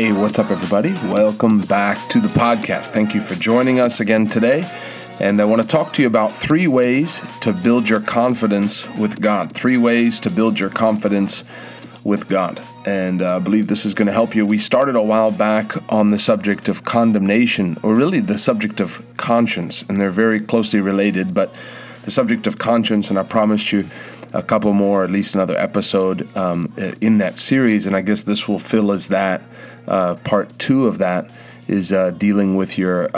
Hey, what's up, everybody? Welcome back to the podcast. Thank you for joining us again today. And I want to talk to you about 3 ways to build your confidence with God. 3 ways to build your confidence with God. And I believe this is going to help you. We started a while back on the subject of condemnation, or really the subject of conscience, and they're very closely related, but the subject of conscience, and I promised you a couple more, at least another episode in that series, and I guess this will fill as that. Part 2 of that is dealing with your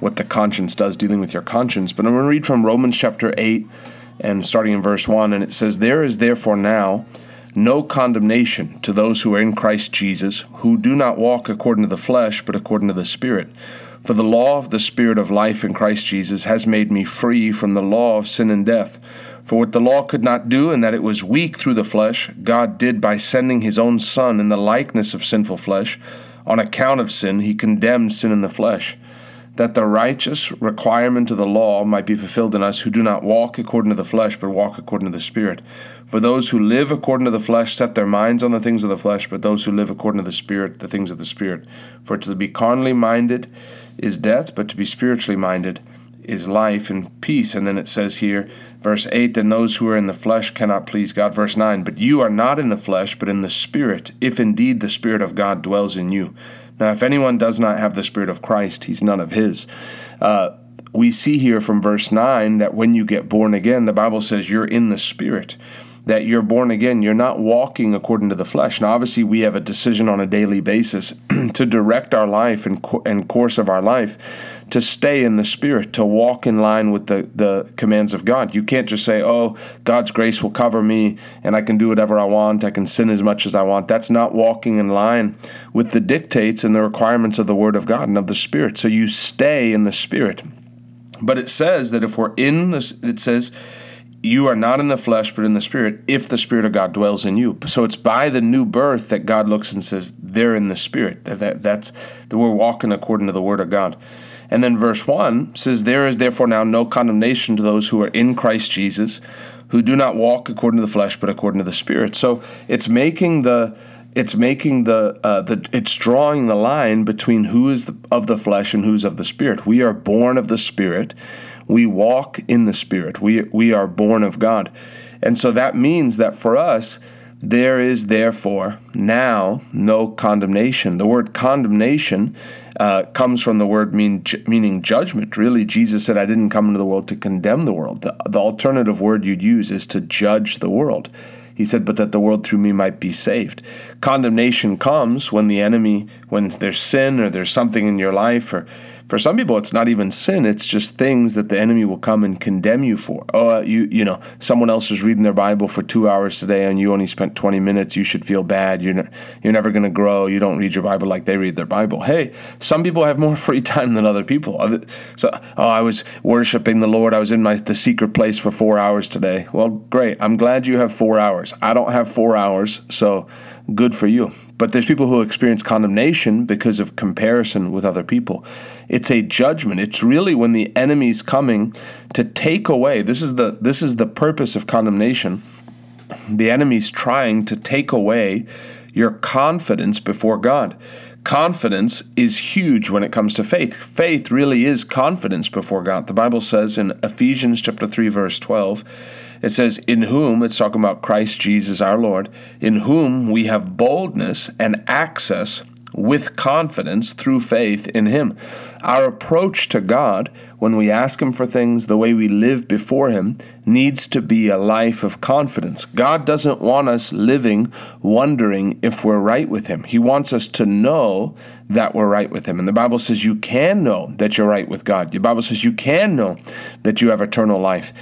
what the conscience does, dealing with your conscience. But I'm going to read from Romans chapter 8 and starting in verse 1, and it says, "There is therefore now no condemnation to those who are in Christ Jesus, who do not walk according to the flesh, but according to the Spirit. For the law of the Spirit of life in Christ Jesus has made me free from the law of sin and death. For what the law could not do, in that it was weak through the flesh, God did by sending his own Son in the likeness of sinful flesh. On account of sin, he condemned sin in the flesh, that the righteous requirement of the law might be fulfilled in us who do not walk according to the flesh, but walk according to the Spirit. For those who live according to the flesh set their minds on the things of the flesh, but those who live according to the Spirit, the things of the Spirit. For to be carnally minded is death, but to be spiritually minded is life and peace." And then it says here, verse 8, "Then those who are in the flesh cannot please God." Verse 9, "But you are not in the flesh, but in the Spirit, if indeed the Spirit of God dwells in you. Now, if anyone does not have the Spirit of Christ, he's none of his." We see here from verse 9 that when you get born again, the Bible says you're in the Spirit, that you're born again. You're not walking according to the flesh. Now, obviously, we have a decision on a daily basis to direct our life and course of our life to stay in the Spirit, to walk in line with the commands of God. You can't just say, "Oh, God's grace will cover me, and I can do whatever I want. I can sin as much as I want." That's not walking in line with the dictates and the requirements of the Word of God and of the Spirit. So you stay in the Spirit. But it says that if we're in this, it says, "You are not in the flesh, but in the Spirit, if the Spirit of God dwells in you." So it's by the new birth that God looks and says, they're in the Spirit. That's we're walking according to the Word of God. And then verse 1 says, "There is therefore now no condemnation to those who are in Christ Jesus, who do not walk according to the flesh, but according to the Spirit." So it's drawing the line between who is of the flesh and who's of the Spirit. We are born of the Spirit. We walk in the Spirit. We are born of God. And so that means that for us, there is therefore now no condemnation. The word condemnation comes from the word meaning judgment. Really, Jesus said, "I didn't come into the world to condemn the world." The alternative word you'd use is to judge the world. He said, "But that the world through me might be saved." Condemnation comes when the enemy, when there's sin or there's something in your life, or for some people it's not even sin, it's just things that the enemy will come and condemn you for. "Oh, you know, someone else is reading their Bible for 2 hours today and you only spent 20 minutes, you should feel bad, you're never going to grow, you don't read your Bible like they read their Bible." Hey, some people have more free time than other people. So, "Oh, I was worshiping the Lord, I was in the secret place for 4 hours today." Well, great, I'm glad you have 4 hours. I don't have 4 hours, so good for you. But there's people who experience condemnation because of comparison with other people. It's a judgment. It's really when the enemy's coming to take away. This is the purpose of condemnation. The enemy's trying to take away your confidence before God. Confidence is huge when it comes to faith. Faith really is confidence before God. The Bible says in Ephesians chapter 3, verse 12, it says, "In whom," it's talking about Christ Jesus our Lord, "in whom we have boldness and access with confidence through faith in him." Our approach to God, when we ask him for things, the way we live before him, needs to be a life of confidence. God doesn't want us living wondering if we're right with him. He wants us to know that we're right with him. And the Bible says you can know that you're right with God. The Bible says you can know that you have eternal life.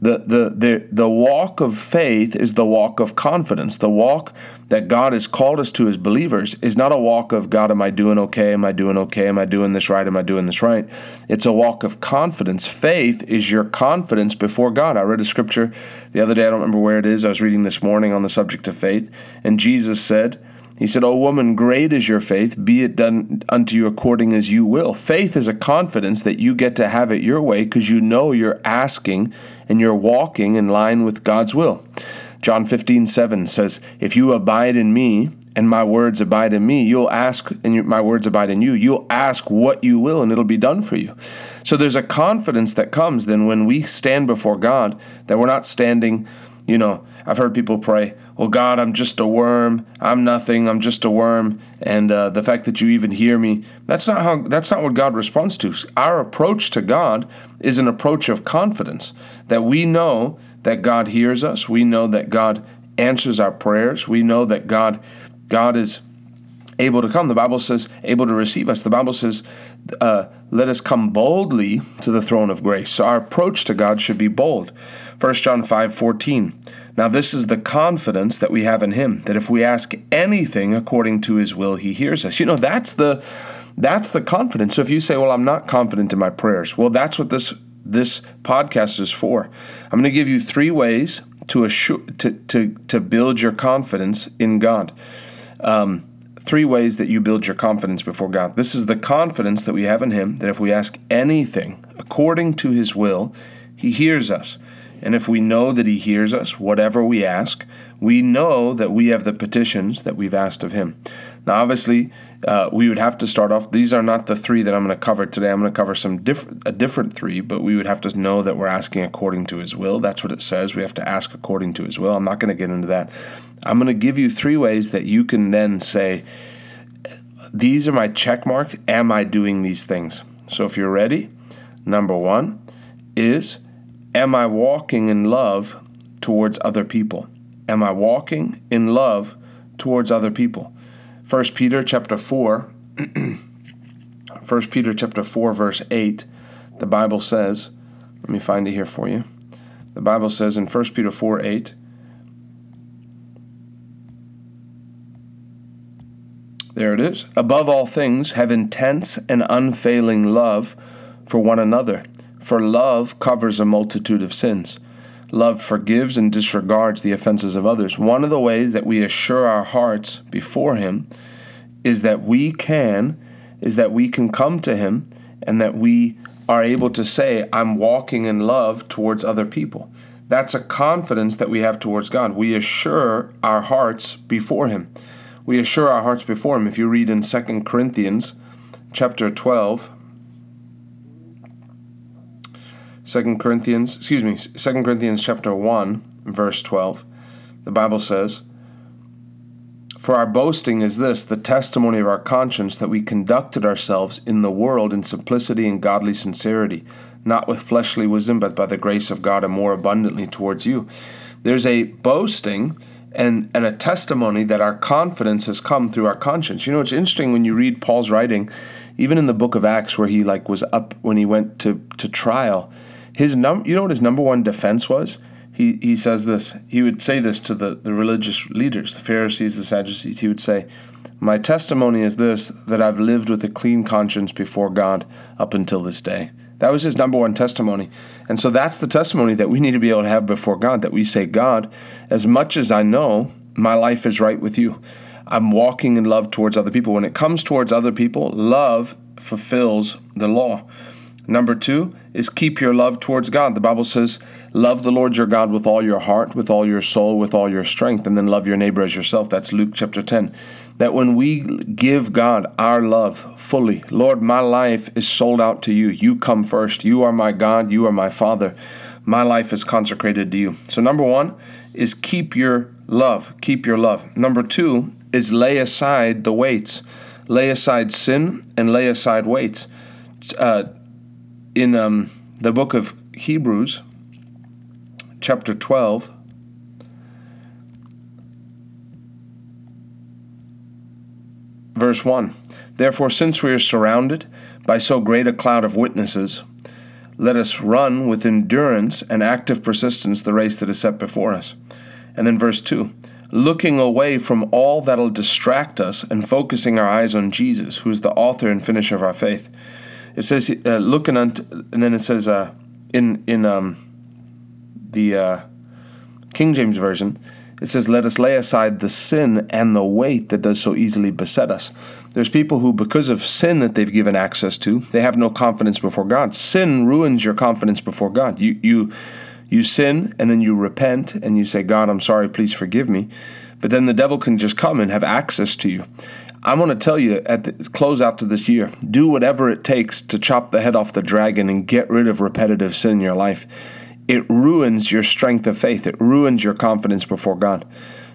The walk of faith is the walk of confidence. The walk that God has called us to as believers is not a walk of, "God, am I doing okay? Am I doing okay? Am I doing this right? Am I doing this right?" It's a walk of confidence. Faith is your confidence before God. I read a scripture the other day, I don't remember where it is, I was reading this morning on the subject of faith, and Jesus said, he said, "O woman, great is your faith, be it done unto you according as you will." Faith is a confidence that you get to have it your way because you know you're asking and you're walking in line with God's will. John 15:7 says, "If you abide in me and my words abide in me, you'll ask, and my words abide in you, you'll ask what you will, and it'll be done for you. So there's a confidence that comes then when we stand before God, that we're not standing, I've heard people pray, well, God, I'm just a worm. I'm nothing. I'm just a worm. And the fact that you even hear me, that's not what God responds to. Our approach to God is an approach of confidence, that we know that God hears us. We know that God answers our prayers. We know that God is able to come. The Bible says, able to receive us. The Bible says, let us come boldly to the throne of grace. So our approach to God should be bold. 1 John 5:14. Now this is the confidence that we have in him, that if we ask anything according to his will, he hears us. That's the confidence. So if you say, well, I'm not confident in my prayers, well, that's what this podcast is for. I'm going to give you three ways to assure, to build your confidence in God. Three ways that you build your confidence before God. This is the confidence that we have in him, that if we ask anything according to his will, he hears us. And if we know that he hears us, whatever we ask, we know that we have the petitions that we've asked of him. Now, obviously, we would have to start off. These are not the three that I'm going to cover today. I'm going to cover a different three, but we would have to know that we're asking according to his will. That's what it says. We have to ask according to his will. I'm not going to get into that. I'm going to give you three ways that you can then say, these are my check marks. Am I doing these things? So if you're ready, number one is, am I walking in love towards other people? Am I walking in love towards other people? 1 Peter chapter 4, verse 8, the Bible says, let me find it here for you. The Bible says in 1 Peter 4, 8, there it is. Above all things, have intense and unfailing love for one another, for love covers a multitude of sins. Love forgives and disregards the offenses of others. One of the ways that we assure our hearts before him is that we can come to him and that we are able to say, I'm walking in love towards other people. That's a confidence that we have towards God. We assure our hearts before him. We assure our hearts before him. If you read in 2 Corinthians chapter 12, 2 Corinthians chapter 1, verse 12, the Bible says, for our boasting is this, the testimony of our conscience, that we conducted ourselves in the world in simplicity and godly sincerity, not with fleshly wisdom, but by the grace of God and more abundantly towards you. There's a boasting and a testimony that our confidence has come through our conscience. It's interesting when you read Paul's writing, even in the book of Acts, where he was up when he went to trial. What his number one defense was? He says this. He would say this to the religious leaders, the Pharisees, the Sadducees. He would say, my testimony is this, that I've lived with a clean conscience before God up until this day. That was his number one testimony. And so that's the testimony that we need to be able to have before God, that we say, God, as much as I know, my life is right with you. I'm walking in love towards other people. When it comes towards other people, love fulfills the law. Number two is keep your love towards God. The Bible says, love the Lord your God with all your heart, with all your soul, with all your strength, and then love your neighbor as yourself. That's Luke chapter 10. That when we give God our love fully, Lord, my life is sold out to you. You come first. You are my God. You are my Father. My life is consecrated to you. So number one is keep your love. Keep your love. Number two is lay aside the weights. Lay aside sin and lay aside weights. In the book of Hebrews, chapter 12, verse 1, therefore, since we are surrounded by so great a cloud of witnesses, let us run with endurance and active persistence the race that is set before us. And then verse 2, looking away from all that will distract us and focusing our eyes on Jesus, who is the author and finisher of our faith. It says, looking unto, and then it says, in the King James Version, it says, let us lay aside the sin and the weight that does so easily beset us. There's people who, because of sin that they've given access to, they have no confidence before God. Sin ruins your confidence before God. You sin, and then you repent, and you say, God, I'm sorry, please forgive me. But then the devil can just come and have access to you. I want to tell you, at the close out to this year, do whatever it takes to chop the head off the dragon and get rid of repetitive sin in your life. It ruins your strength of faith. It ruins your confidence before God.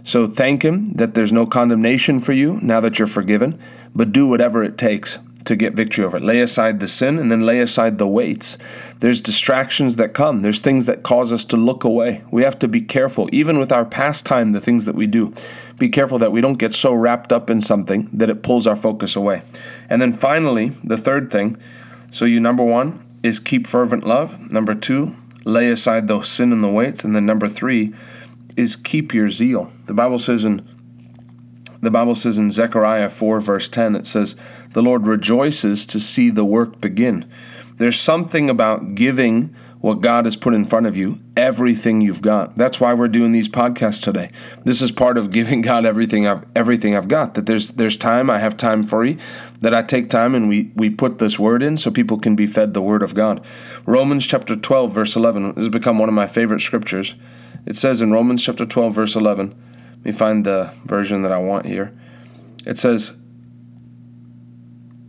So thank Him that there's no condemnation for you now that you're forgiven, but do whatever it takes to get victory over it. Lay aside the sin and then lay aside the weights. There's distractions that come. There's things that cause us to look away. We have to be careful, even with our pastime, the things that we do. Be careful that we don't get so wrapped up in something that it pulls our focus away. And then finally, the third thing, so you, number one, is keep fervent love. Number two, lay aside the sin and the weights. And then number three is keep your zeal. The Bible says in Zechariah 4, verse 10, it says, "The Lord rejoices to see the work begin." There's something about giving what God has put in front of you, everything you've got. That's why we're doing these podcasts today. This is part of giving God everything I've got, that there's time, I have time free, that I take time and we put this word in so people can be fed the word of God. Romans chapter 12, verse 11, this has become one of my favorite scriptures. It says in Romans chapter 12, verse 11, let me find the version that I want here. It says,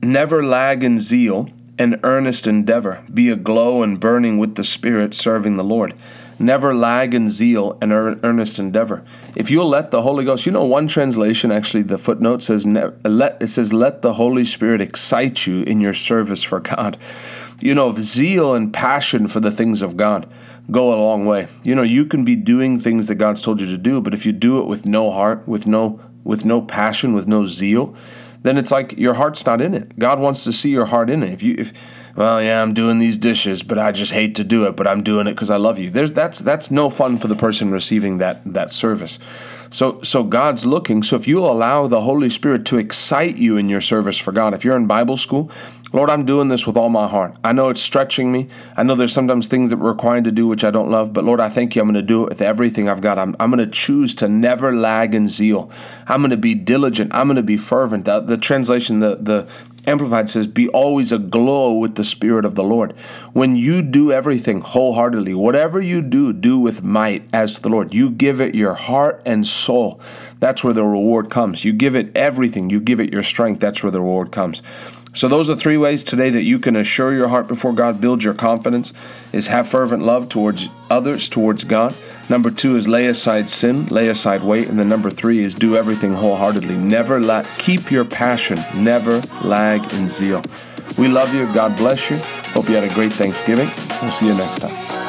"Never lag in zeal and earnest endeavor. Be aglow and burning with the Spirit, serving the Lord." Never lag in zeal and earnest endeavor. If you'll let the Holy Ghost, one translation, actually, the footnote says, let the Holy Spirit excite you in your service for God. If zeal and passion for the things of God go a long way. You can be doing things that God's told you to do, but if you do it with no heart, with no passion, with no zeal, then it's like your heart's not in it. God wants to see your heart in it. I'm doing these dishes, but I just hate to do it, but I'm doing it because I love you. That's no fun for the person receiving that service. So God's looking. So if you'll allow the Holy Spirit to excite you in your service for God, if you're in Bible school, Lord, I'm doing this with all my heart. I know it's stretching me. I know there's sometimes things that we're required to do which I don't love, but Lord, I thank you. I'm going to do it with everything I've got. I'm going to choose to never lag in zeal. I'm going to be diligent. I'm going to be fervent. The translation, the Amplified says, "Be always aglow with the Spirit of the Lord." When you do everything wholeheartedly, whatever you do, do with might as to the Lord. You give it your heart and soul. That's where the reward comes. You give it everything. You give it your strength. That's where the reward comes. So those are three ways today that you can assure your heart before God, build your confidence, is have fervent love towards others, towards God. Number two is lay aside sin, lay aside weight. And then number three is do everything wholeheartedly. Never lag, keep your passion, never lag in zeal. We love you. God bless you. Hope you had a great Thanksgiving. We'll see you next time.